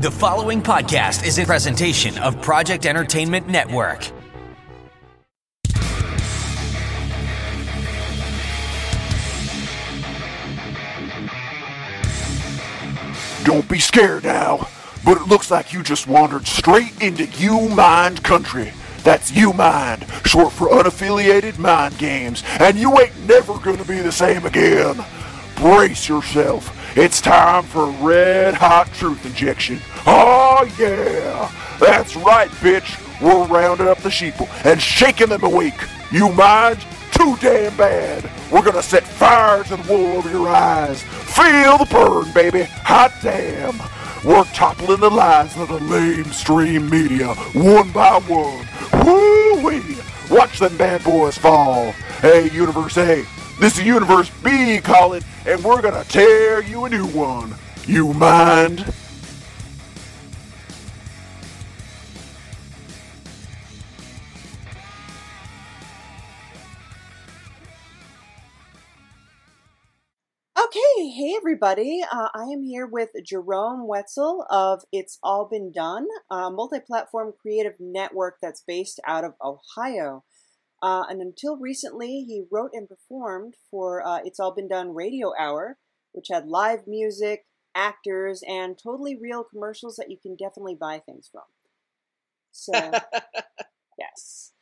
The following podcast is a presentation of Project Entertainment Network. Don't be scared now, but it looks like you just wandered straight into U Mind country. That's U Mind, short for unaffiliated mind games, and you ain't never gonna be the same again. Brace yourself. It's time for a red-hot truth injection. Oh, yeah. That's right, bitch. We're rounding up the sheeple and shaking them awake. You mind? Too damn bad. We're going to set fire to the wool over your eyes. Feel the burn, baby. Hot damn. We're toppling the lies of the lamestream media one by one. Woo-wee. Watch them bad boys fall. Hey, Universe A. This is Universe B calling, and we're gonna tear you a new one. You mind? Okay, hey everybody. I am here with Jerome Wetzel of It's All Been Done, a multi-platform creative network that's based out of Ohio. And until recently, he wrote and performed for It's All Been Done Radio Hour, which had live music, actors, and totally real commercials that you can definitely buy things from. So, yes.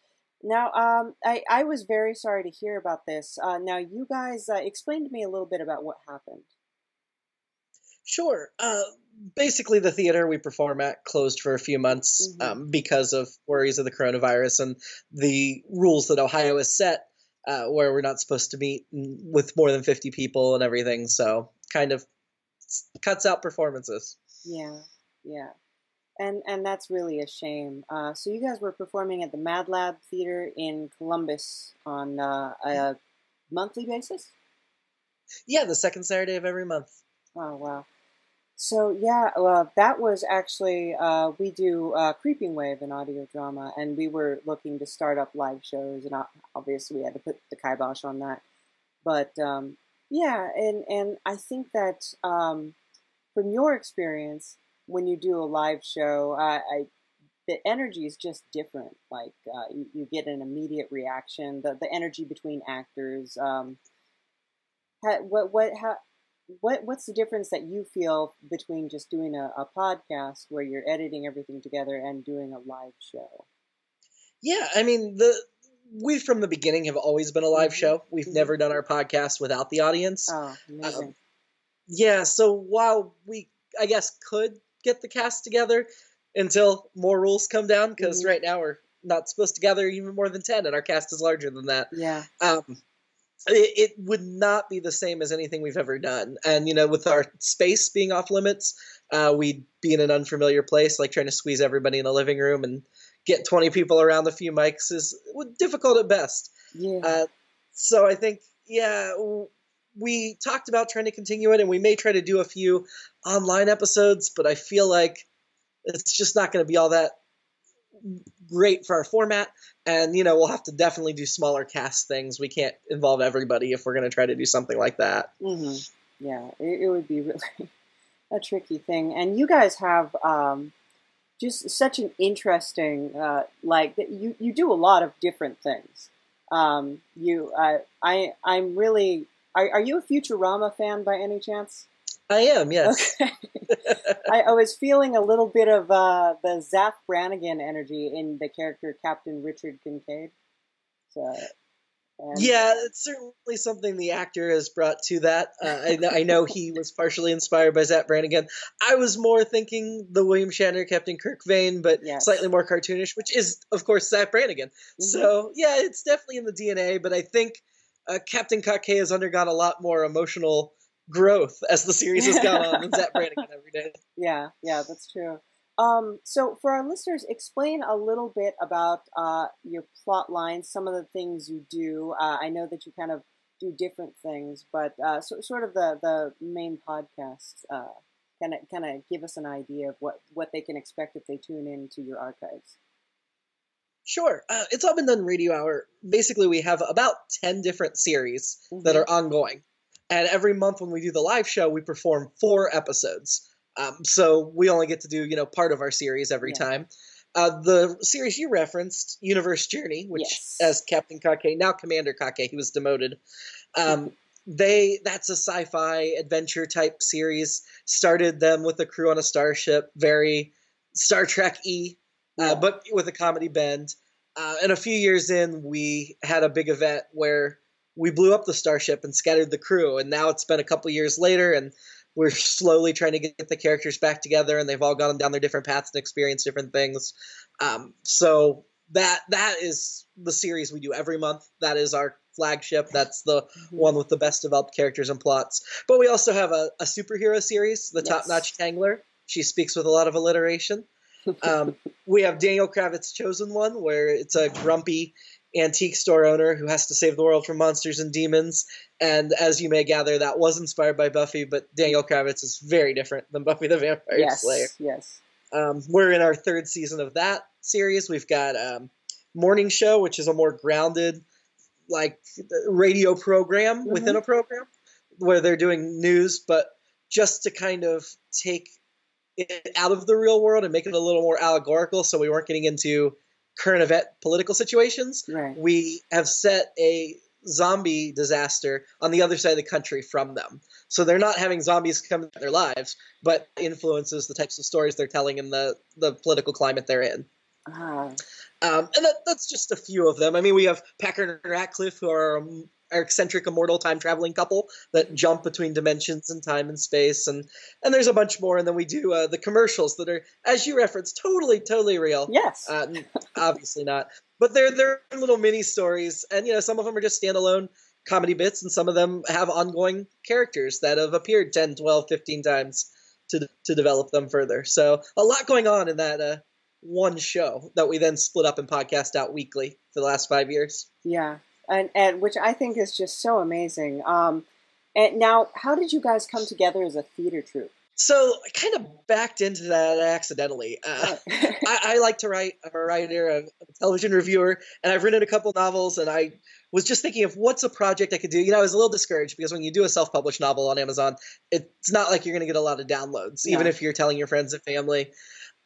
Now, I was very sorry to hear about this. Now, you guys explain to me a little bit about what happened. Sure. Basically, the theater we perform at closed for a few months because of worries of the coronavirus and the rules that Ohio has set where we're not supposed to meet with more than 50 people and everything. So kind of cuts out performances. Yeah, yeah. And that's really a shame. So you guys were performing at the Mad Lab Theater in Columbus on a monthly basis? Yeah, the second Saturday of every month. Oh, wow. So, yeah, that was actually, we do Creeping Wave, an audio drama, and we were looking to start up live shows, and obviously we had to put the kibosh on that. But, yeah, and I think that from your experience, when you do a live show, the energy is just different. Like, you get an immediate reaction, the energy between actors. What's the difference that you feel between just doing a podcast where you're editing everything together and doing a live show? Yeah, I mean, we from the beginning have always been a live show. We've never done our podcast without the audience. Oh, amazing. Yeah, so while we, I guess, could get the cast together until more rules come down, because right now we're not supposed to gather even more than 10, and our cast is larger than that. Yeah. It would not be the same as anything we've ever done. And, you know, with our space being off limits, we'd be in an unfamiliar place, like trying to squeeze everybody in a living room and get 20 people around a few mics is difficult at best. Yeah. So I think, yeah, we talked about trying to continue it, and we may try to do a few online episodes, but I feel like it's just not going to be all that great for our format, and you know, we'll have to definitely do smaller cast things. We can't involve everybody if we're going to try to do something like that. Yeah, it would be really a tricky thing. And you guys have just such an interesting like you do a lot of different things. I'm really are you a Futurama fan by any chance? I am, yes. Okay. I was feeling a little bit of the Zach Brannigan energy in the character Captain Richard Kincaid. So, yeah, it's certainly something the actor has brought to that. I know he was partially inspired by Zach Brannigan. I was more thinking the William Shatner Captain Kirk vein, but slightly more cartoonish, which is, of course, Zach Brannigan. So, yeah, it's definitely in the DNA, but I think Captain Kake has undergone a lot more emotional growth as the series has gone on, and Zach Brannigan every day. Yeah, that's true. So for our listeners, explain a little bit about your plot lines, some of the things you do. I know that you kind of do different things, but sort of the main podcast kind of give us an idea of what they can expect if they tune in to your archives. Sure. It's All Been Done Radio Hour. Basically, we have about 10 different series that are ongoing. And every month when we do the live show, we perform 4 episodes. So we only get to do, part of our series every time. The series you referenced, Universe Journey, which as Captain Kake, now Commander Kake, he was demoted. That's a sci-fi adventure type series. Started them with a crew on a starship, very Star Trek-y, but with a comedy bend. And a few years in, we had a big event where we blew up the starship and scattered the crew. And now it's been a couple years later, and we're slowly trying to get the characters back together, and they've all gone down their different paths and experienced different things. So that is the series we do every month. That is our flagship. That's the one with the best developed characters and plots. But we also have a superhero series, the Top-Notch Tangler. She speaks with a lot of alliteration. We have Daniel Kravitz's Chosen One, where it's a grumpy antique store owner who has to save the world from monsters and demons. And as you may gather, that was inspired by Buffy, but Daniel Kravitz is very different than Buffy the Vampire Slayer. Yes. We're in our third season of that series. We've got Morning Show, which is a more grounded, radio program within a program where they're doing news, but just to kind of take it out of the real world and make it a little more allegorical. So we weren't getting into current event political situations. Right. We have set a zombie disaster on the other side of the country from them. So they're not having zombies come into their lives, but influences the types of stories they're telling and the political climate they're in. And that's just a few of them. I mean, we have Packard and Ratcliffe, who are our eccentric immortal time traveling couple that jump between dimensions and time and space. And there's a bunch more. And then we do the commercials that are, as you referenced, totally real. Yes. Obviously not, but they're little mini stories. And, some of them are just standalone comedy bits, and some of them have ongoing characters that have appeared 10, 12, 15 times to develop them further. So a lot going on in that, one show that we then split up and podcast out weekly for the last 5 years. Yeah. And which I think is just so amazing. And now, how did you guys come together as a theater troupe? So I kind of backed into that accidentally. I like to write. I'm a writer, I'm a television reviewer, and I've written a couple novels, and I was just thinking of what's a project I could do. I was a little discouraged because when you do a self-published novel on Amazon, it's not like you're going to get a lot of downloads, even if you're telling your friends and family.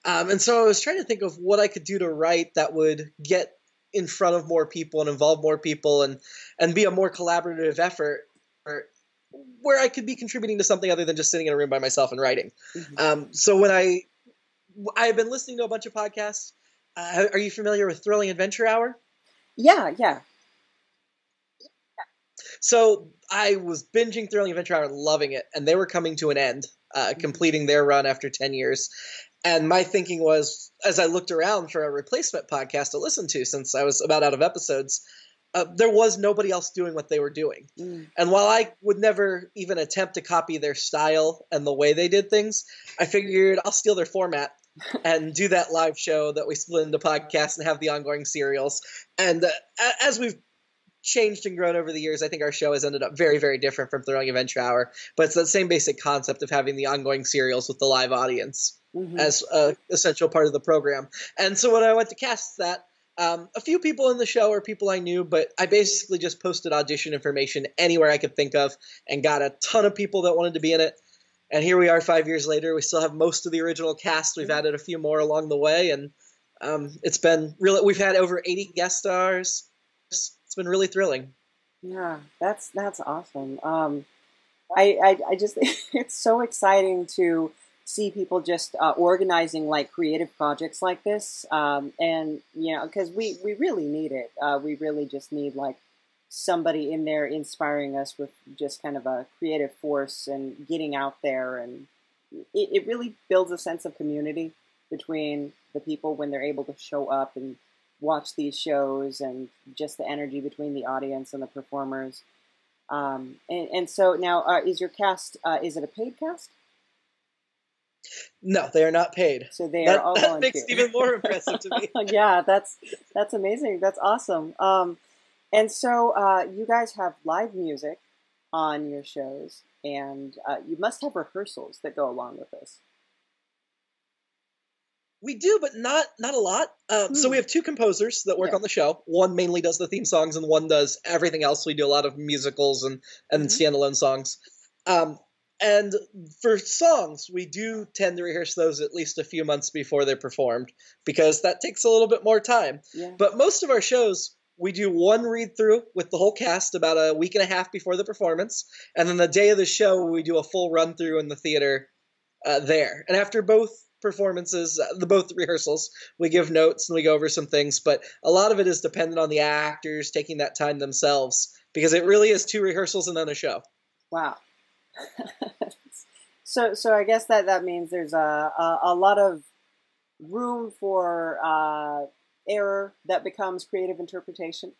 And so I was trying to think of what I could do to write that would get in front of more people and involve more people and be a more collaborative effort where I could be contributing to something other than just sitting in a room by myself and writing. So when I've been listening to a bunch of podcasts. Are you familiar with Thrilling Adventure Hour? Yeah. So I was binging Thrilling Adventure Hour and loving it. And they were coming to an end, completing their run after 10 years. And my thinking was, as I looked around for a replacement podcast to listen to, since I was about out of episodes, there was nobody else doing what they were doing. And while I would never even attempt to copy their style and the way they did things, I figured I'll steal their format and do that live show that we split into podcasts and have the ongoing serials. And as we've changed and grown over the years, I think our show has ended up very, very different from Thrilling Adventure Hour. But it's that same basic concept of having the ongoing serials with the live audience. As an essential part of the program. And so when I went to cast that, a few people in the show are people I knew, but I basically just posted audition information anywhere I could think of and got a ton of people that wanted to be in it. And here we are 5 years later. We still have most of the original cast. We've added a few more along the way. And it's been really – we've had over 80 guest stars. It's been really thrilling. Yeah, that's awesome. I just – it's so exciting to – see people just organizing creative projects like this. And, because we really need it. We really just need somebody in there inspiring us with just kind of a creative force and getting out there. And it really builds a sense of community between the people when they're able to show up and watch these shows and just the energy between the audience and the performers. And so now is your cast, is it a paid cast? No, they are not paid. So they are all volunteer. That makes it even more impressive to me. Yeah, that's amazing. That's awesome. And so you guys have live music on your shows, and you must have rehearsals that go along with this. We do, but not a lot. So we have two composers that work on the show. One mainly does the theme songs, and one does everything else. We do a lot of musicals and standalone songs. And for songs, we do tend to rehearse those at least a few months before they're performed, because that takes a little bit more time. Yeah. But most of our shows, we do one read-through with the whole cast about a week and a half before the performance, and then the day of the show, we do a full run-through in the theater there. And after both performances, both rehearsals, we give notes and we go over some things, but a lot of it is dependent on the actors taking that time themselves, because it really is two rehearsals and then a show. Wow. So I guess that means there's a lot of room for error that becomes creative interpretation.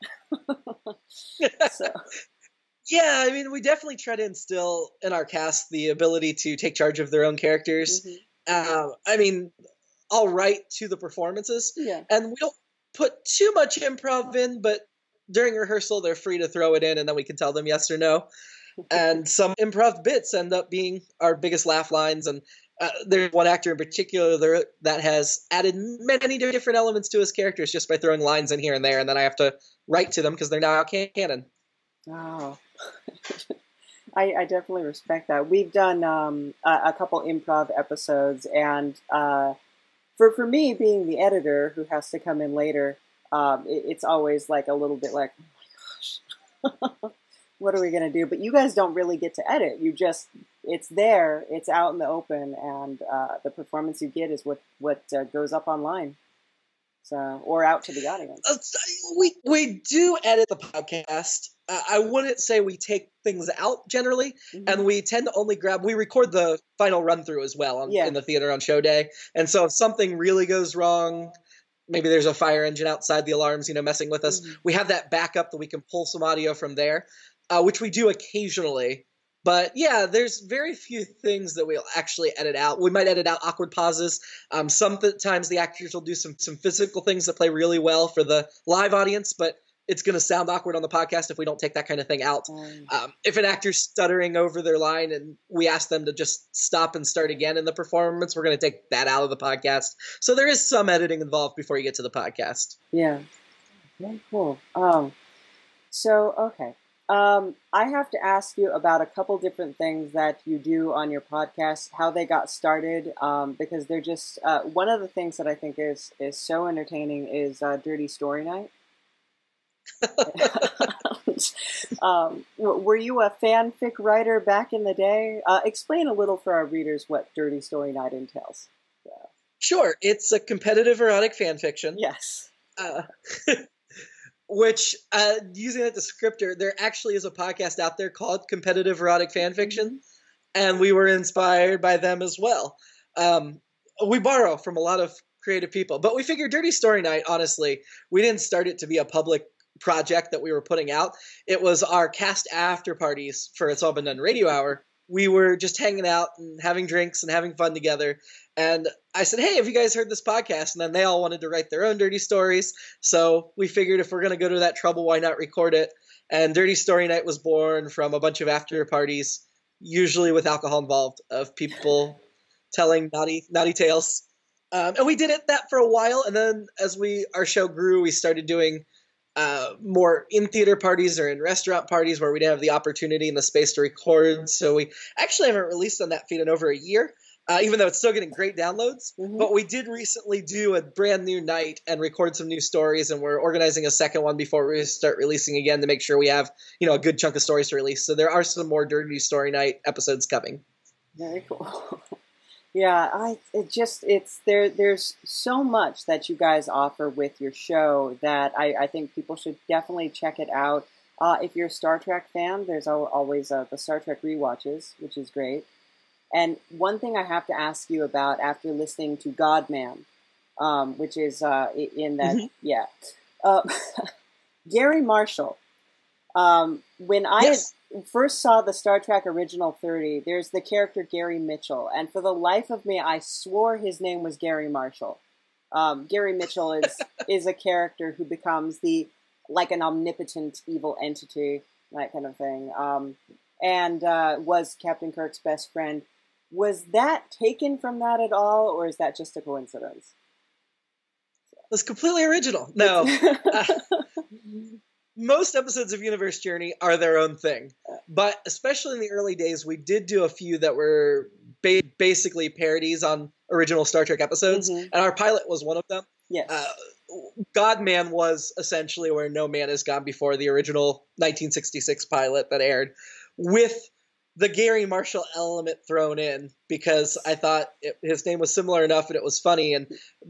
So. Yeah, I mean, we definitely try to instill in our cast the ability to take charge of their own characters. Mm-hmm. I mean, all right to the performances. Yeah. And we don't put too much improv in, but during rehearsal, they're free to throw it in, and then we can tell them yes or no. And some improv bits end up being our biggest laugh lines. And there's one actor in particular that has added many different elements to his characters just by throwing lines in here and there. And then I have to write to them because they're now canon. Wow. I definitely respect that. We've done a couple improv episodes. And for me, being the editor who has to come in later, it's always like a little bit like, oh my gosh. What are we going to do? But you guys don't really get to edit. You just, it's there, it's out in the open, and the performance you get is what goes up online, so, or out to the audience. We do edit the podcast. I wouldn't say we take things out generally, mm-hmm. and we tend to only grab, we record the final run-through as well in the theater on show day. And so if something really goes wrong, maybe there's a fire engine outside the alarms, messing with us, mm-hmm. we have that backup that we can pull some audio from there. Which we do occasionally. But yeah, there's very few things that we'll actually edit out. We might edit out awkward pauses. Sometimes the actors will do some physical things that play really well for the live audience, but it's going to sound awkward on the podcast if we don't take that kind of thing out. If an actor's stuttering over their line and we ask them to just stop and start again in the performance, we're going to take that out of the podcast. So there is some editing involved before you get to the podcast. Yeah. Very cool. Okay. I have to ask you about a couple different things that you do on your podcast, how they got started, because they're just one of the things that I think is so entertaining is Dirty Story Night. Were you a fanfic writer back in the day? Explain a little for our readers what Dirty Story Night entails. So. Sure. It's a competitive erotic fanfiction. Yes. Which, using that descriptor, there actually is a podcast out there called Competitive Erotic Fanfiction, and we were inspired by them as well. We borrow from a lot of creative people, but we figured Dirty Story Night, honestly, we didn't start it to be a public project that we were putting out. It was our cast after parties for It's All Been Done Radio Hour. We were just hanging out and having drinks and having fun together. And I said, hey, have you guys heard this podcast? And then they all wanted to write their own dirty stories. So we figured if we're going to go to that trouble, why not record it? And Dirty Story Night was born from a bunch of after parties, usually with alcohol involved, of people telling naughty tales. And we did that for a while. And then as our show grew, we started doing more in theater parties or in restaurant parties where we didn't have the opportunity and the space to record. So we actually haven't released on that feed in over a year. Even though it's still getting great downloads, mm-hmm. but we did recently do a brand new night and record some new stories, and we're organizing a second one before we start releasing again to make sure we have, a good chunk of stories to release. So there are some more Dirty Story Night episodes coming. Very cool. Yeah, there's so much that you guys offer with your show that I think people should definitely check it out. If you're a Star Trek fan, there's always the Star Trek rewatches, which is great. And one thing I have to ask you about after listening to Godman, which is in that, mm-hmm. yeah. Garry Marshall. When I first saw the Star Trek Original 30, there's the character Gary Mitchell. And for the life of me, I swore his name was Garry Marshall. Gary Mitchell is a character who becomes an omnipotent evil entity, that kind of thing. And was Captain Kirk's best friend. Was that taken from that at all, or is that just a coincidence? It was completely original. No. most episodes of Universe Journey are their own thing, but especially in the early days, we did do a few that were basically parodies on original Star Trek episodes, mm-hmm. and our pilot was one of them. Yes. God-Man was essentially Where No Man Has Gone Before, the original 1966 pilot that aired, with the Garry Marshall element thrown in, because I thought his name was similar enough and it was funny. And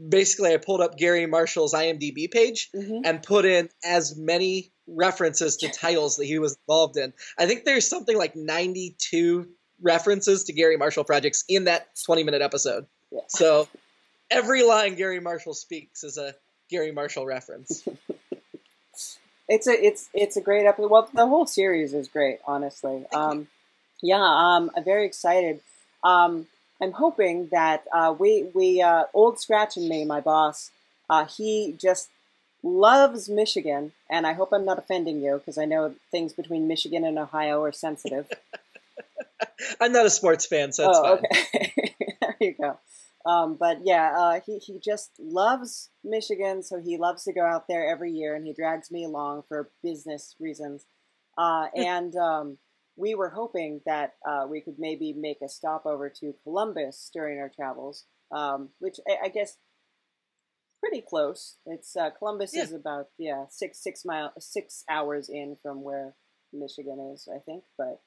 basically I pulled up Garry Marshall's IMDb page mm-hmm. and put in as many references to titles that he was involved in. I think there's something like 92 references to Garry Marshall projects in that 20-minute episode. Yeah. So every line Garry Marshall speaks is a Garry Marshall reference. It's a great episode. Well, the whole series is great, honestly. I'm very excited. I'm hoping that we Old Scratch and me, my boss, he just loves Michigan, and I hope I'm not offending you, because I know things between Michigan and Ohio are sensitive. I'm not a sports fan, so that's fine. Okay. There you go. He just loves Michigan, so he loves to go out there every year, and he drags me along for business reasons. We were hoping that we could maybe make a stopover to Columbus during our travels, which I guess pretty close. It's Columbus is about 6 hours in from where Michigan is, I think, but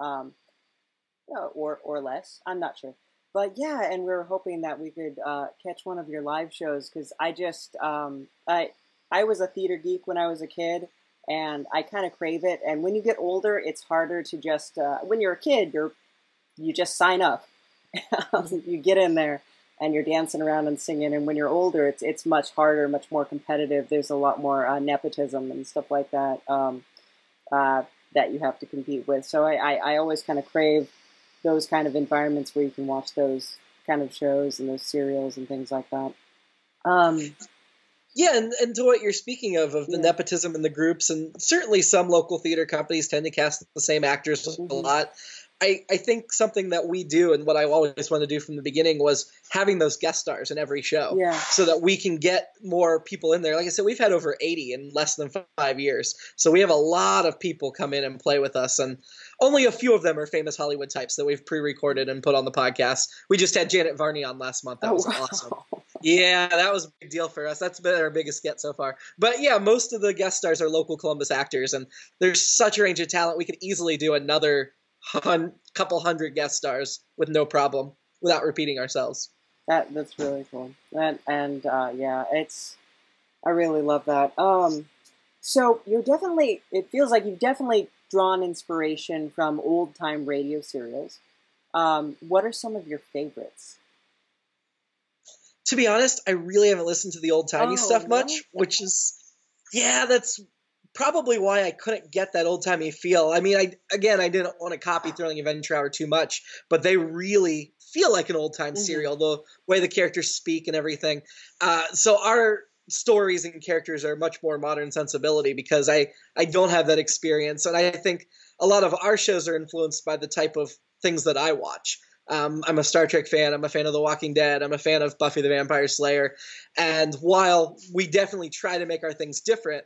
or less. I'm not sure, but yeah. And we were hoping that we could catch one of your live shows, because I just I was a theater geek when I was a kid. And I kind of crave it. And when you get older, it's harder to just, when you're a kid, you just sign up. You get in there and you're dancing around and singing. And when you're older, it's much harder, much more competitive. There's a lot more nepotism and stuff like that that you have to compete with. So I always kind of crave those kind of environments where you can watch those kind of shows and those serials and things like that. Yeah, and to what you're speaking of the nepotism in the groups, and certainly some local theater companies tend to cast the same actors mm-hmm. a lot. I think something that we do, and what I always wanted to do from the beginning, was having those guest stars in every show so that we can get more people in there. Like I said, we've had over 80 in less than 5 years. So we have a lot of people come in and play with us, and only a few of them are famous Hollywood types that we've pre-recorded and put on the podcast. We just had Janet Varney on last month. That was awesome. Yeah, that was a big deal for us. That's been our biggest get so far. But yeah, most of the guest stars are local Columbus actors, and there's such a range of talent. We could easily do another couple hundred guest stars with no problem, without repeating ourselves. That's really cool. I really love that. So it feels like you've definitely drawn inspiration from old-time radio serials. What are some of your favorites? To be honest, I really haven't listened to the old-timey stuff much, which is, that's probably why I couldn't get that old-timey feel. I mean, I didn't want to copy Thrilling Adventure Hour too much, but they really feel like an old-time mm-hmm. serial, the way the characters speak and everything. So our stories and characters are much more modern sensibility, because I don't have that experience. And I think a lot of our shows are influenced by the type of things that I watch. I'm a Star Trek fan. I'm a fan of The Walking Dead. I'm a fan of Buffy the Vampire Slayer. And while we definitely try to make our things different,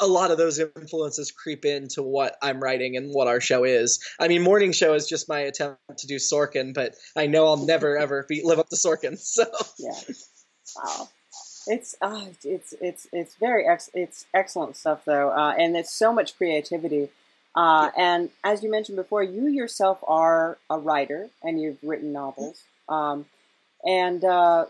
a lot of those influences creep into what I'm writing and what our show is. I mean, Morning Show is just my attempt to do Sorkin, but I know I'll never, ever live up to Sorkin. So yeah, wow, it's very it's excellent stuff though, and there's so much creativity. And as you mentioned before, you yourself are a writer and you've written novels.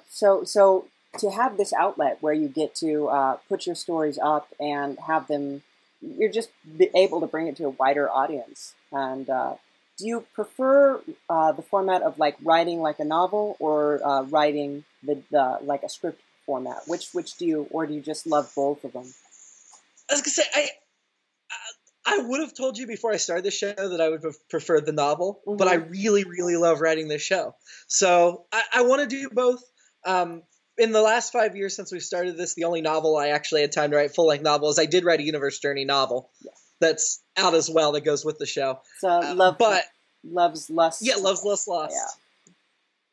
So to have this outlet where you get to put your stories up and have them, you're just able to bring it to a wider audience. And do you prefer the format of like writing like a novel or writing the like a script format? Which do you, or do you just love both of them? I was gonna say, I would have told you before I started the show that I would have preferred the novel, mm-hmm. but I really, really love writing this show. So I want to do both. In the last 5 years since we started this, the only novel I actually had time to write full-length novel is I did write a Universe Journey novel that's out as well that goes with the show. So Loves Lust Lost.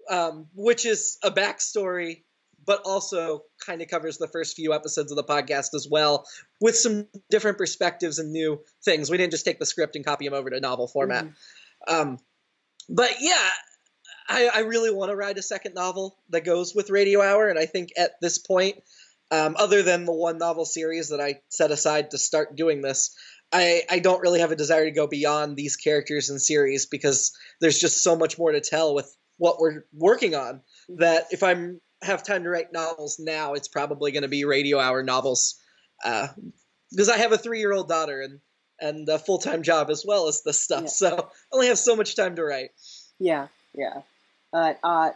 Yeah. Which is a backstory but also kind of covers the first few episodes of the podcast as well, with some different perspectives and new things. We didn't just take the script and copy them over to novel format. Mm-hmm. But yeah, I really want to write a second novel that goes with Radio Hour. And I think at this point, other than the one novel series that I set aside to start doing this, I don't really have a desire to go beyond these characters and series, because there's just so much more to tell with what we're working on that if I have time to write novels now, it's probably going to be Radio Hour novels. Because I have a 3-year-old daughter and a full-time job as well as this stuff. Yeah. So I only have so much time to write. Yeah. Yeah. I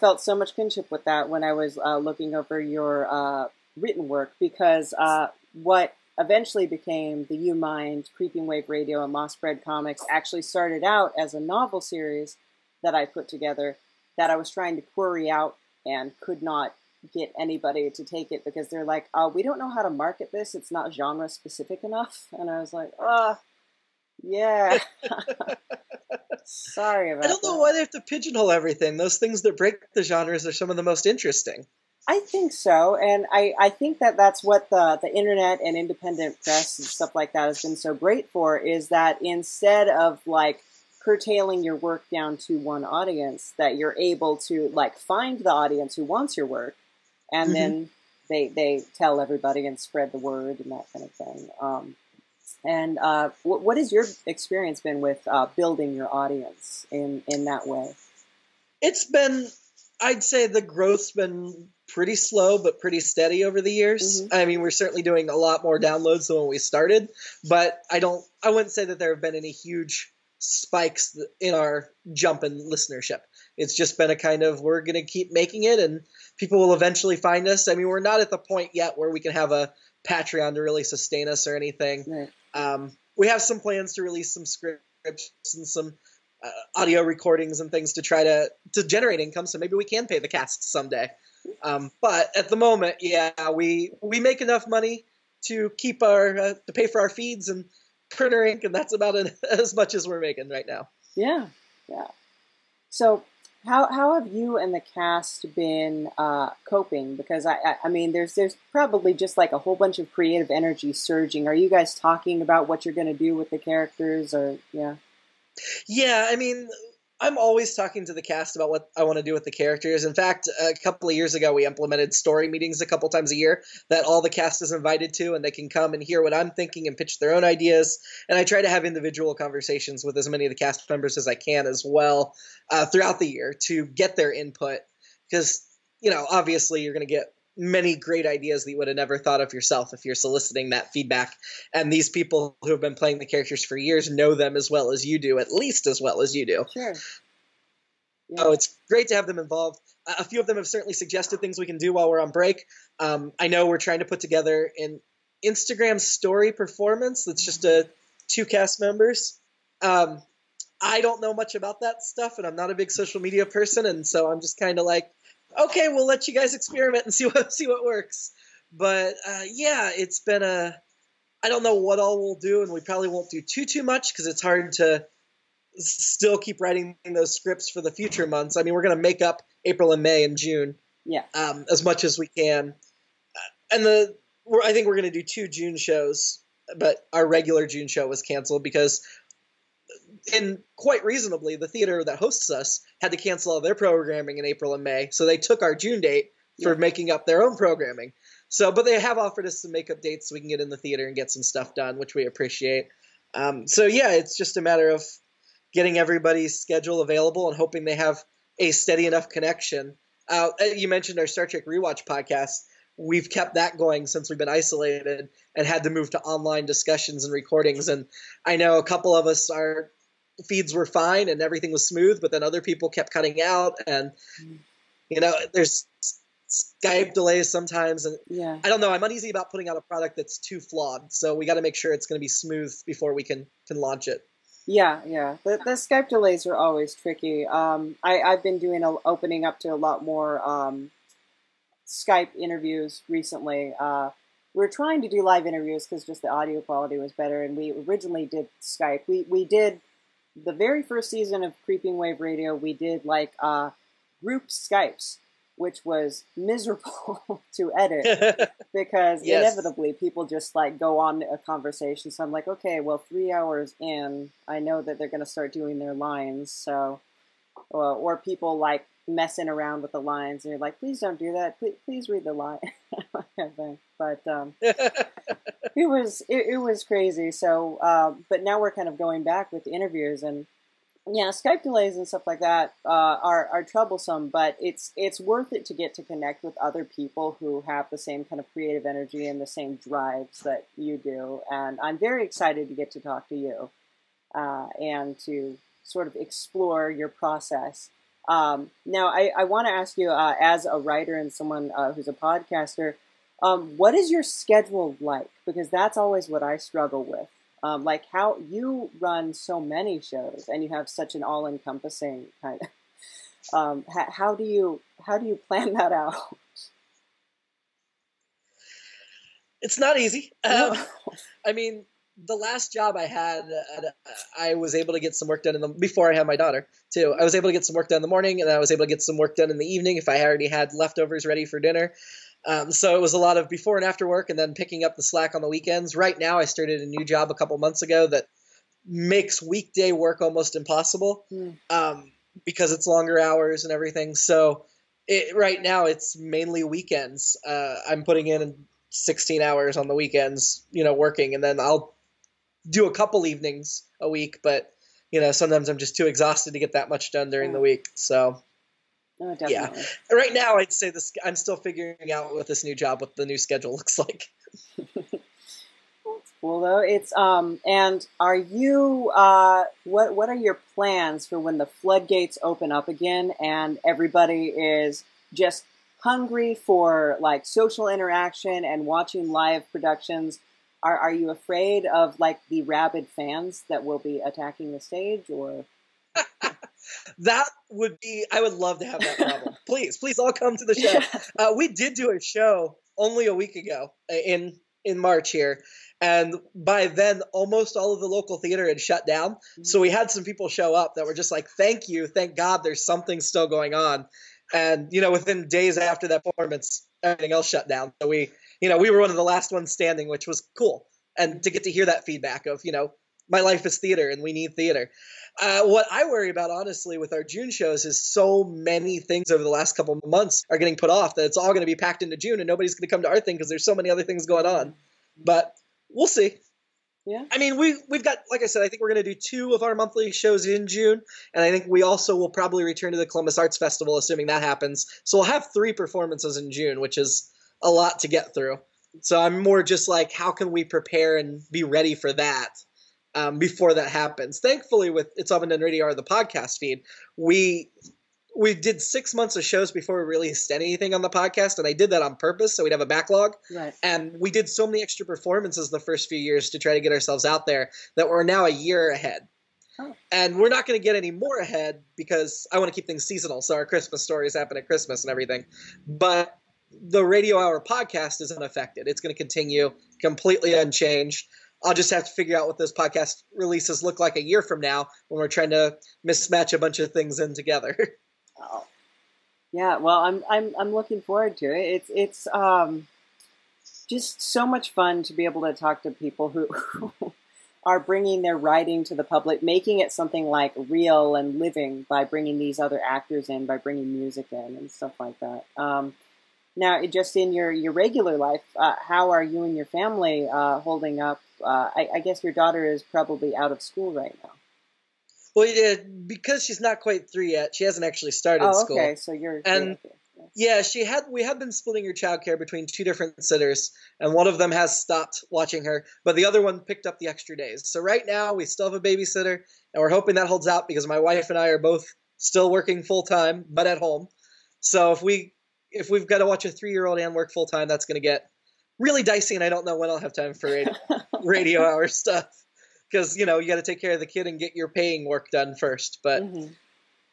felt so much kinship with that when I was looking over your written work, because what eventually became the U Mind, Creeping Wave Radio, and Lost Bread Comics actually started out as a novel series that I put together that I was trying to query out and could not get anybody to take it, because they're like, we don't know how to market this. It's not genre specific enough. And I was like, yeah. Sorry about that. I don't know why they have to pigeonhole everything. Those things that break the genres are some of the most interesting. I think so. And I think that that's what the internet and independent press and stuff like that has been so great for, is that instead of like curtailing your work down to one audience, that you're able to like find the audience who wants your work, and mm-hmm. then they tell everybody and spread the word and that kind of thing. What has your experience been with building your audience in that way? It's been, I'd say the growth's been pretty slow, but pretty steady over the years. Mm-hmm. I mean, we're certainly doing a lot more downloads than when we started, but I wouldn't say that there have been any huge spikes in our jump in listenership. It's just been a kind of, we're going to keep making it and people will eventually find us. I mean, we're not at the point yet where we can have a Patreon to really sustain us or anything. Right. We have some plans to release some scripts and some audio recordings and things to try to generate income, so maybe we can pay the cast someday. But at the moment, yeah, we make enough money to keep our to pay for our feeds and printer ink, and that's about as much as we're making right now. Yeah, yeah. So how have you and the cast been coping? Because I mean, there's probably just like a whole bunch of creative energy surging. Are you guys talking about what you're going to do with the characters, or yeah? Yeah, I mean, I'm always talking to the cast about what I want to do with the characters. In fact, a couple of years ago, we implemented story meetings a couple times a year that all the cast is invited to, and they can come and hear what I'm thinking and pitch their own ideas. And I try to have individual conversations with as many of the cast members as I can as well throughout the year to get their input, because, you know, obviously you're going to get many great ideas that you would have never thought of yourself if you're soliciting that feedback. And these people who have been playing the characters for years know them as well as you do, at least as well as you do. Sure. Yeah. So it's great to have them involved. A few of them have certainly suggested things we can do while we're on break. I know we're trying to put together an Instagram story performance that's just two cast members. I don't know much about that stuff, and I'm not a big social media person, and so I'm just kind of like, okay, we'll let you guys experiment and see what works. But yeah, it's been I don't know what all we'll do, and we probably won't do too much, because it's hard to still keep writing those scripts for the future months. I mean, we're going to make up April and May and June, yeah, as much as we can. And I think we're going to do 2 June shows, but our regular June show was canceled because, and quite reasonably, the theater that hosts us had to cancel all their programming in April and May. So they took our June date for making up their own programming. So, but they have offered us some makeup dates so we can get in the theater and get some stuff done, which we appreciate. So yeah, it's just a matter of getting everybody's schedule available and hoping they have a steady enough connection. You mentioned our Star Trek Rewatch podcast. We've kept that going since we've been isolated and had to move to online discussions and recordings. And I know a couple of us, our feeds were fine and everything was smooth, but then other people kept cutting out. And, you know, there's Skype delays sometimes. And yeah. I don't know. I'm uneasy about putting out a product that's too flawed. So we got to make sure it's going to be smooth before we can launch it. Yeah, yeah. The Skype delays are always tricky. I've been opening up to a lot more Skype interviews recently. We're trying to do live interviews because just the audio quality was better, and we originally did Skype. We did the very first season of Creeping Wave Radio. We did like group Skypes which was miserable to edit because inevitably people just like go on a conversation. So I'm like, okay, well, 3 hours in, I know that they're going to start doing their lines. So, or people like messing around with the lines and you're like, please don't do that. Please read the line. But it was crazy. So, but now we're kind of going back with the interviews and, yeah, Skype delays and stuff like that are troublesome, but it's worth it to get to connect with other people who have the same kind of creative energy and the same drives that you do. And I'm very excited to get to talk to you and to sort of explore your process. Now, I want to ask you, as a writer and someone who's a podcaster, what is your schedule like? Because that's always what I struggle with. Like how you run so many shows and you have such an all-encompassing kind of, how do you plan that out? It's not easy. I mean, the last job I had, I was able to get some work done before I had my daughter too. I was able to get some work done in the morning and I was able to get some work done in the evening if I already had leftovers ready for dinner. So it was a lot of before and after work and then picking up the slack on the weekends. Right now, I started a new job a couple months ago that makes weekday work almost impossible because it's longer hours and everything. So right now it's mainly weekends. I'm putting in 16 hours on the weekends, working, and then I'll do a couple evenings a week. But, sometimes I'm just too exhausted to get that much done during the week. So. Oh, yeah. Right now, I'd say this. I'm still figuring out what this new job, what the new schedule looks like. That's cool though. It's and are you? What are your plans for when the floodgates open up again and everybody is just hungry for like social interaction and watching live productions? Are you afraid of like the rabid fans that will be attacking the stage or? That would be, I would love to have that problem. Please all come to the show. Yeah. We did do a show only a week ago in March here. And by then, almost all of the local theater had shut down. Mm-hmm. So we had some people show up that were just like, thank you. Thank God there's something still going on. And, within days after that performance, everything else shut down. So we were one of the last ones standing, which was cool. And to get to hear that feedback of, my life is theater and we need theater. What I worry about, honestly, with our June shows is so many things over the last couple of months are getting put off that it's all going to be packed into June and nobody's going to come to our thing because there's so many other things going on. But we'll see. Yeah. I mean, we've got, like I said, I think we're going to do 2 of our monthly shows in June. And I think we also will probably return to the Columbus Arts Festival, assuming that happens. So we'll have 3 performances in June, which is a lot to get through. So I'm more just like, how can we prepare and be ready for that? Before that happens. Thankfully, with It's All Been Done Radio, the podcast feed, we did 6 months of shows before we released anything on the podcast, and I did that on purpose so we'd have a backlog. Right. And we did so many extra performances the first few years to try to get ourselves out there that we're now a year ahead. Oh. And we're not going to get any more ahead because I want to keep things seasonal, so our Christmas stories happen at Christmas and everything. But the Radio Hour podcast is unaffected. It's going to continue completely unchanged. I'll just have to figure out what those podcast releases look like a year from now when we're trying to mismatch a bunch of things in together. Oh. Yeah, well, I'm looking forward to it. It's just so much fun to be able to talk to people who are bringing their writing to the public, making it something like real and living by bringing these other actors in, by bringing music in and stuff like that. Now, just in your regular life, how are you and your family holding up? I guess your daughter is probably out of school right now. Well, yeah, because she's not quite 3 yet. She hasn't actually started school. Oh, okay. So you're yeah, we have been splitting her childcare between 2 different sitters, and one of them has stopped watching her, but the other one picked up the extra days. So right now we still have a babysitter, and we're hoping that holds out because my wife and I are both still working full time, but at home. So if we've got to watch a 3-year-old and work full time, that's going to get really dicey, and I don't know when I'll have time for radio hour stuff because, you got to take care of the kid and get your paying work done first. But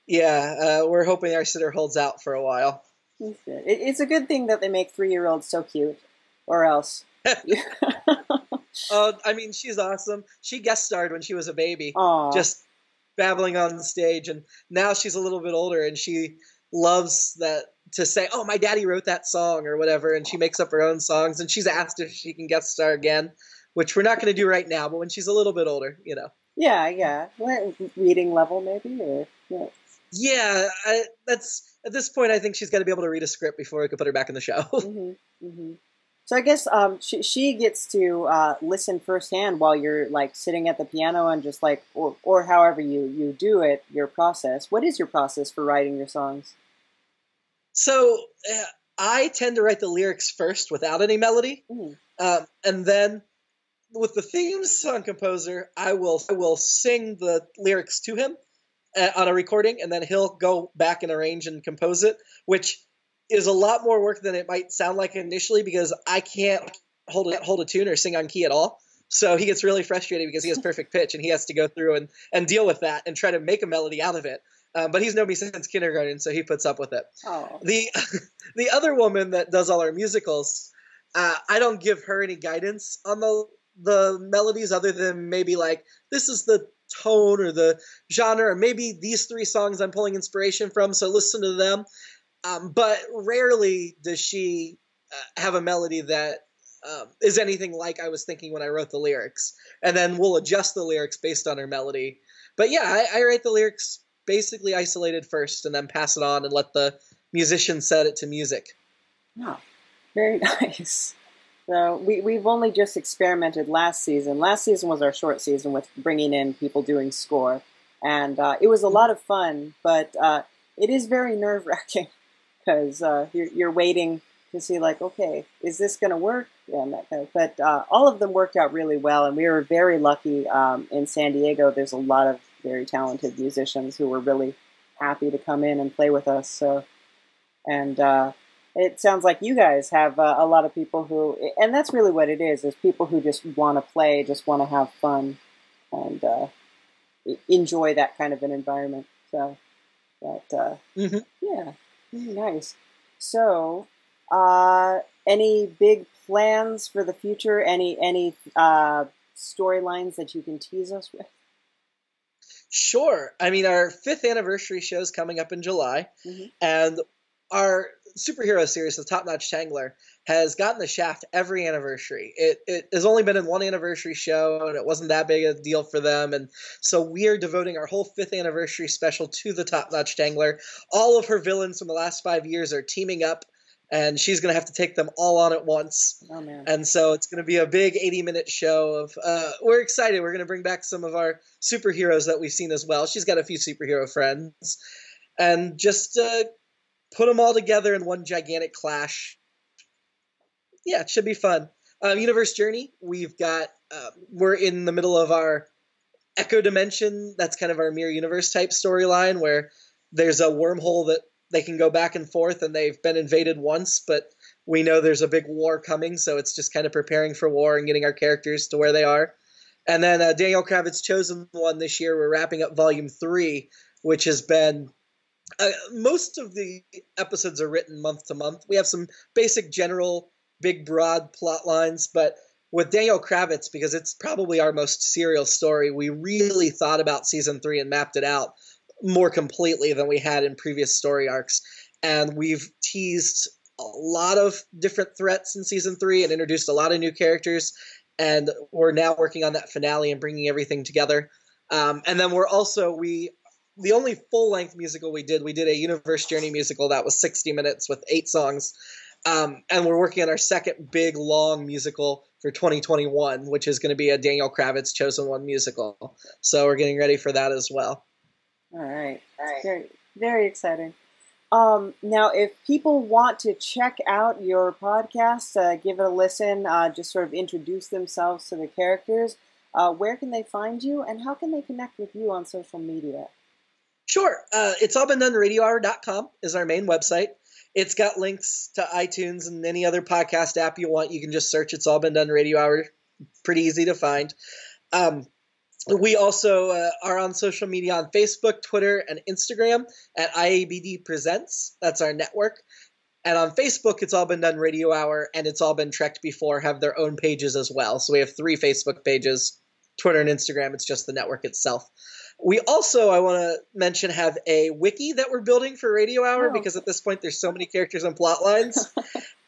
we're hoping our sitter holds out for a while. It's a good thing that they make 3-year-olds so cute or else. Oh, I mean, she's awesome. She guest starred when she was a baby, Aww. Just babbling on stage. And now she's a little bit older and she loves that to say, oh, my daddy wrote that song or whatever. And she makes up her own songs, and she's asked if she can guest star again, which we're not going to do right now, but when she's a little bit older, you know. Yeah. Yeah. Reading level maybe, or yes. Yeah. That's at this point, I think she's got to be able to read a script before we could put her back in the show. Mm-hmm. Mm-hmm. So I guess she gets to listen firsthand while you're like sitting at the piano and just like, or however you do it, your process. What is your process for writing your songs? So I tend to write the lyrics first without any melody. Mm. And then with the theme song composer, I will sing the lyrics to him on a recording, and then he'll go back and arrange and compose it, which is a lot more work than it might sound like initially, because I can't hold a tune or sing on key at all. So he gets really frustrated because he has perfect pitch, and he has to go through and deal with that and try to make a melody out of it. But he's known me since kindergarten, so he puts up with it. Oh. The other woman that does all our musicals, I don't give her any guidance on the melodies other than maybe like, this is the tone or the genre, or maybe these three songs I'm pulling inspiration from, so listen to them. But rarely does she have a melody that is anything like I was thinking when I wrote the lyrics. And then we'll adjust the lyrics based on her melody. But yeah, I write the lyrics basically isolated first and then pass it on and let the musician set it to music. Wow, very nice. So we've only just experimented last season. Last season was our short season with bringing in people doing score. And it was a lot of fun, but it is very nerve-wracking. Because you're waiting to see, like, okay, is this going to work? Yeah, and that kind of, but all of them worked out really well, and we were very lucky in San Diego. There's a lot of very talented musicians who were really happy to come in and play with us. So, and it sounds like you guys have a lot of people who, and that's really what it is people who just want to play, just want to have fun, and enjoy that kind of an environment. So, but mm-hmm. Yeah. Nice. So, any big plans for the future? Any storylines that you can tease us with? Sure. I mean, our 5th anniversary show is coming up in July, mm-hmm. and our superhero series, the Top-Notch Tangler, has gotten the shaft every anniversary. It has only been in one anniversary show, and it wasn't that big a deal for them. And so we are devoting our whole 5th anniversary special to the Top-Notch Tangler. All of her villains from the last 5 years are teaming up, and she's going to have to take them all on at once. Oh, man. And so it's going to be a big 80-minute show of we're excited. We're going to bring back some of our superheroes that we've seen as well. She's got a few superhero friends. And just put them all together in one gigantic clash. Yeah, it should be fun. Universe Journey, we've got, we're in the middle of our Echo Dimension. That's kind of our Mirror Universe type storyline where there's a wormhole that they can go back and forth, and they've been invaded once, but we know there's a big war coming. So it's just kind of preparing for war and getting our characters to where they are. And then Daniel Kravitz's Chosen One this year, we're wrapping up Volume 3, which has been... most of the episodes are written month to month. We have some basic general, big, broad plot lines, but with Daniel Kravitz, because it's probably our most serial story, we really thought about Season 3 and mapped it out more completely than we had in previous story arcs. And we've teased a lot of different threats in Season 3 and introduced a lot of new characters. And we're now working on that finale and bringing everything together. And then we're also, the only full-length musical we did a Universe Journey musical that was 60 minutes with 8 songs. And we're working on our 2nd big, long musical for 2021, which is going to be a Daniel Kravitz Chosen One musical. So we're getting ready for that as well. All right. Very, very exciting. Now, if people want to check out your podcast, give it a listen, just sort of introduce themselves to the characters, where can they find you, and how can they connect with you on social media? Sure. It's All Been Done RadioHour.com is our main website. It's got links to iTunes and any other podcast app you want. You can just search It's All Been Done Radio Hour. Pretty easy to find. We also are on social media on Facebook, Twitter, and Instagram at IABD Presents. That's our network. And on Facebook, It's All Been Done Radio Hour and It's All Been Trekked Before have their own pages as well. So we have 3 Facebook pages, Twitter and Instagram. It's just the network itself. We also, I want to mention, have a wiki that we're building for Radio Hour because at this point there's so many characters and plot lines.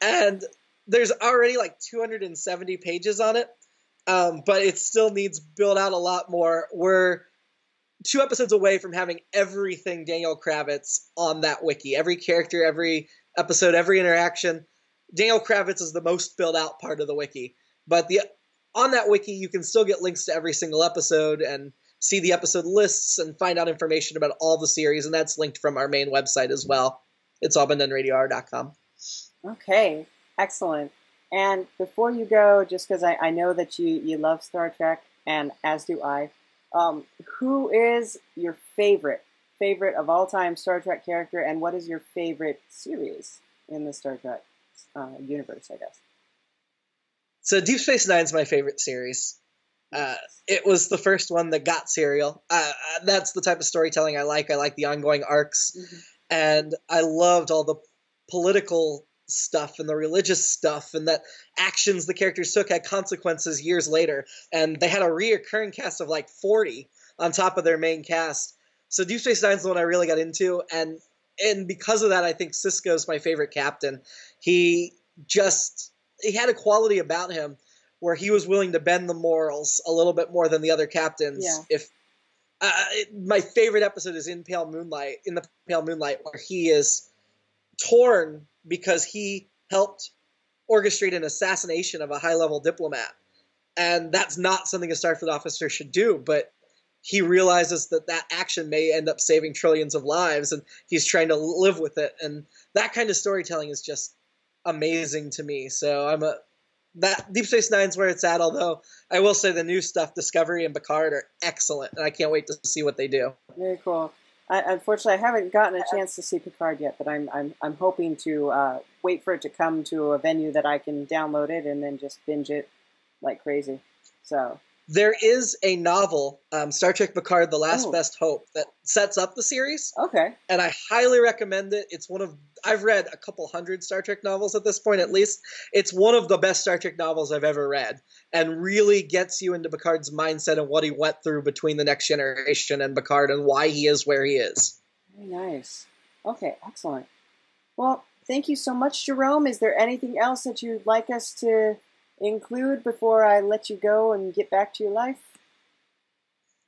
And there's already like 270 pages on it, but it still needs built out a lot more. We're 2 episodes away from having everything Daniel Kravitz on that wiki. Every character, every episode, every interaction. Daniel Kravitz is the most built out part of the wiki. But on that wiki, you can still get links to every single episode and see the episode lists and find out information about all the series. And that's linked from our main website as well. It's allbeendoneradiohour.com. Okay, excellent. And before you go, just because I know that you love Star Trek, and as do I, who is your favorite of all time Star Trek character, and what is your favorite series in the Star Trek universe, I guess? So Deep Space Nine's my favorite series. It was the first one that got serial. That's the type of storytelling I like. I like the ongoing arcs. Mm-hmm. And I loved all the political stuff and the religious stuff, and that actions the characters took had consequences years later. And they had a reoccurring cast of like 40 on top of their main cast. So Deep Space Nine's the one I really got into. And because of that, I think Sisko's my favorite captain. He had a quality about him where he was willing to bend the morals a little bit more than the other captains. Yeah. My favorite episode is in the Pale Moonlight, where he is torn because he helped orchestrate an assassination of a high-level diplomat. And that's not something a Starfleet officer should do, but he realizes that action may end up saving trillions of lives, and he's trying to live with it. And that kind of storytelling is just amazing to me. So that Deep Space Nine's where it's at, although I will say the new stuff, Discovery and Picard, are excellent, and I can't wait to see what they do. Very cool. Unfortunately, I haven't gotten a chance to see Picard yet, but I'm hoping to wait for it to come to a venue that I can download it and then just binge it like crazy. So there is a novel, Star Trek Picard, The Last Best Hope, that sets up the series. Okay. And I highly recommend it. I've read a couple hundred Star Trek novels at this point, at least. It's one of the best Star Trek novels I've ever read, and really gets you into Picard's mindset and what he went through between The Next Generation and Picard, and why he is where he is. Very nice. Okay, excellent. Well, thank you so much, Jerome. Is there anything else that you'd like us to include before I let you go and get back to your life?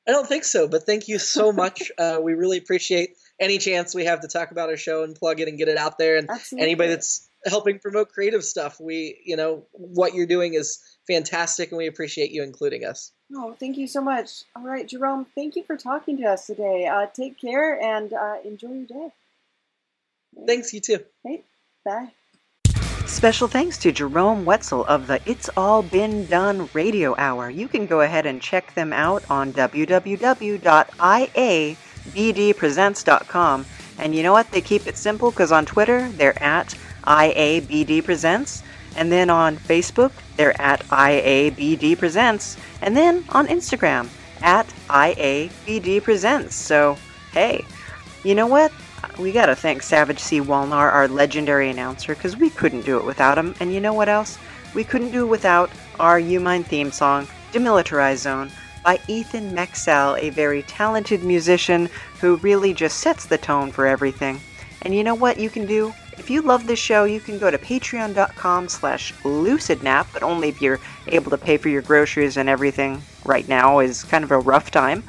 I don't think so, but thank you so much. We really appreciate any chance we have to talk about our show and plug it and get it out there. And absolutely, Anybody that's helping promote creative stuff, what you're doing is fantastic, and we appreciate you including us. Oh, thank you so much. All right, Jerome, thank you for talking to us today. Take care and enjoy your day. Thanks, you too. Hey, bye. Special thanks to Jerome Wetzel of the It's All Been Done Radio Hour. You can go ahead and check them out on www.iabdpresents.com. And you know what? They keep it simple, because on Twitter, they're at iabdpresents. And then on Facebook, they're at iabdpresents. And then on Instagram, at iabdpresents. So, hey, you know what? We gotta thank Savage C. Walnar, our legendary announcer, because we couldn't do it without him. And you know what else? We couldn't do it without our U Mind theme song, Demilitarized Zone, by Ethan Mexell, a very talented musician who really just sets the tone for everything. And you know what you can do? If you love this show, you can go to patreon.com/lucidnap, but only if you're able to pay for your groceries and everything. Right now is kind of a rough time.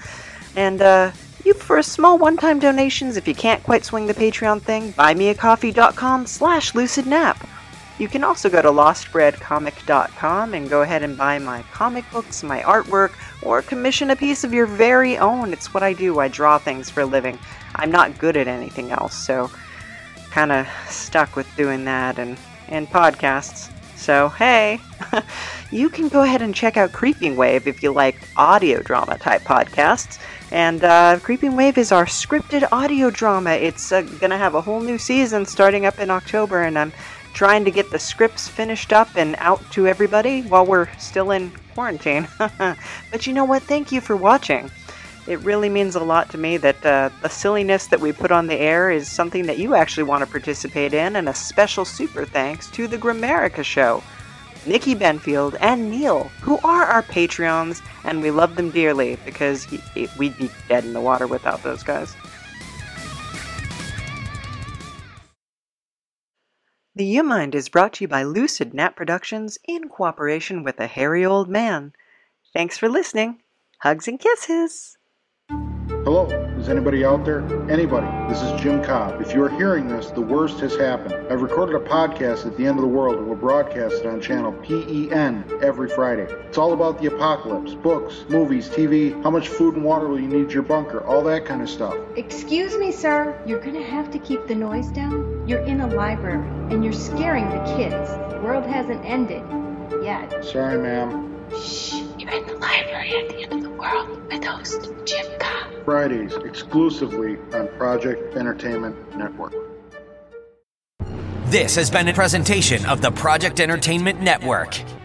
And, you, for a small one-time donations, if you can't quite swing the Patreon thing, buymeacoffee.com/lucidnap. You can also go to lostbreadcomic.com and go ahead and buy my comic books, my artwork, or commission a piece of your very own. It's what I do. I draw things for a living. I'm not good at anything else, so kind of stuck with doing that and podcasts. So, hey, you can go ahead and check out Creeping Wave if you like audio drama type podcasts. And Creeping Wave is our scripted audio drama. It's going to have a whole new season starting up in October, and I'm trying to get the scripts finished up and out to everybody while we're still in quarantine. But you know what? Thank you for watching. It really means a lot to me that the silliness that we put on the air is something that you actually want to participate in, and a special super thanks to the Grimerica Show. Nikki Benfield, and Neil, who are our Patreons, and we love them dearly because we'd be dead in the water without those guys. The U Mind is brought to you by Lucid Nap Productions in cooperation with a hairy old man. Thanks for listening. Hugs and kisses. Hello, is anybody out there? Anybody. This is Jim Cobb. If you are hearing this, the worst has happened. I've recorded a podcast at the end of the world and will broadcast it on channel PEN every Friday. It's all about the apocalypse, books, movies, TV, how much food and water will you need in your bunker, all that kind of stuff. Excuse me, sir. You're going to have to keep the noise down. You're in a library, and you're scaring the kids. The world hasn't ended yet. Sorry, ma'am. Shh. You're in the library at the end of the world with host Jim Cobb. Fridays exclusively on Project Entertainment Network. This has been a presentation of the Project Entertainment Network.